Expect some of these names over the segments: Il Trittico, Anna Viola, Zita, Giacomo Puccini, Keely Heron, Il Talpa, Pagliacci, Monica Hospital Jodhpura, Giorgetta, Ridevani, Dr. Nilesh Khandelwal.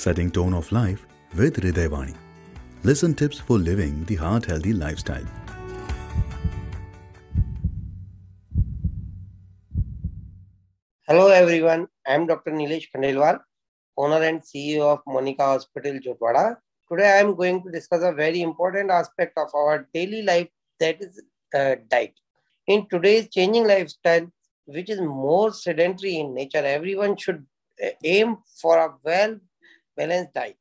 Setting Tone of Life with Ridevani. Listen tips for living the heart-healthy lifestyle. Hello everyone, I am Dr. Nilesh Khandelwal, owner and CEO of Monica Hospital Jodhpura. Today I am going to discuss a very important aspect of our daily life, that is diet. In today's changing lifestyle, which is more sedentary in nature, everyone should aim for a well-balanced diet.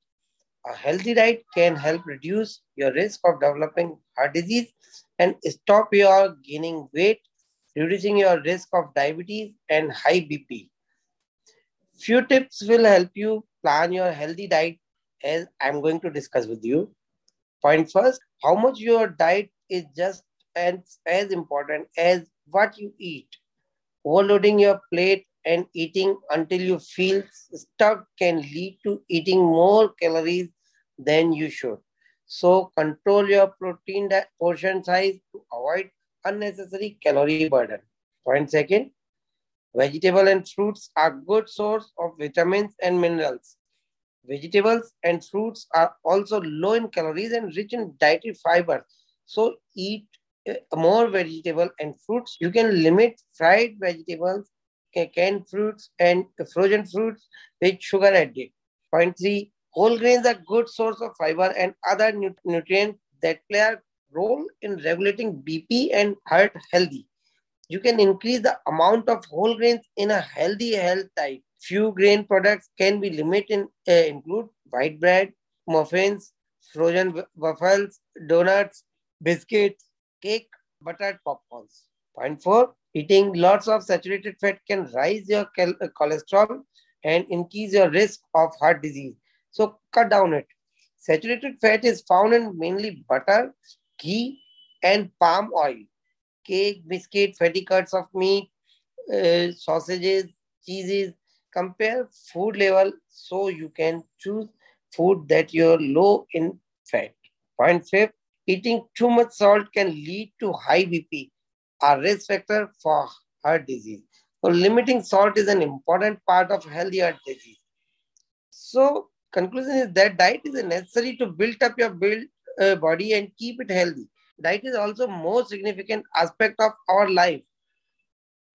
A healthy diet can help reduce your risk of developing heart disease and stop your gaining weight, reducing your risk of diabetes and high BP. Few tips will help you plan your healthy diet, as I'm going to discuss with you. Point first, how much your diet is just as important as what you eat. Overloading your plate and eating until you feel stuck can lead to eating more calories than you should. So control your protein portion size to avoid unnecessary calorie burden. Point second, vegetables and fruits are good source of vitamins and minerals. Vegetables and fruits are also low in calories and rich in dietary fiber. So eat more vegetables and fruits. You can limit fried vegetables, canned fruits and frozen fruits with sugar added. Point three, whole grains are good source of fiber and other nutrients that play a role in regulating BP and heart healthy. You can increase the amount of whole grains in a healthy health diet. Few grain products can be limited include white bread, muffins, frozen waffles, donuts, biscuits, cake, buttered popcorns. Point four, eating lots of saturated fat can raise your cholesterol and increase your risk of heart disease. So cut down it. Saturated fat is found in mainly butter, ghee and palm oil. Cake, biscuit, fatty cuts of meat, sausages, cheeses. Compare food level so you can choose food that you're low in fat. Point five, eating too much salt can lead to high BP, a risk factor for heart disease. So limiting salt is an important part of healthy heart disease. So conclusion is that diet is necessary to build up your body and keep it healthy. Diet is also more significant aspect of our life.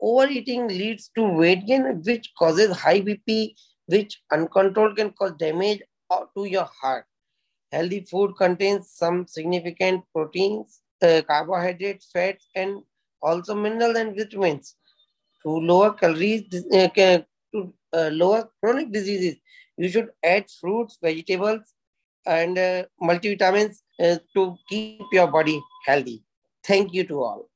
Overeating leads to weight gain, which causes high BP, which uncontrolled can cause damage to your heart. Healthy food contains some significant proteins, carbohydrates, fats, and also minerals and vitamins to lower calories, to lower chronic diseases. You should add fruits, vegetables, and multivitamins to keep your body healthy. Thank you to all.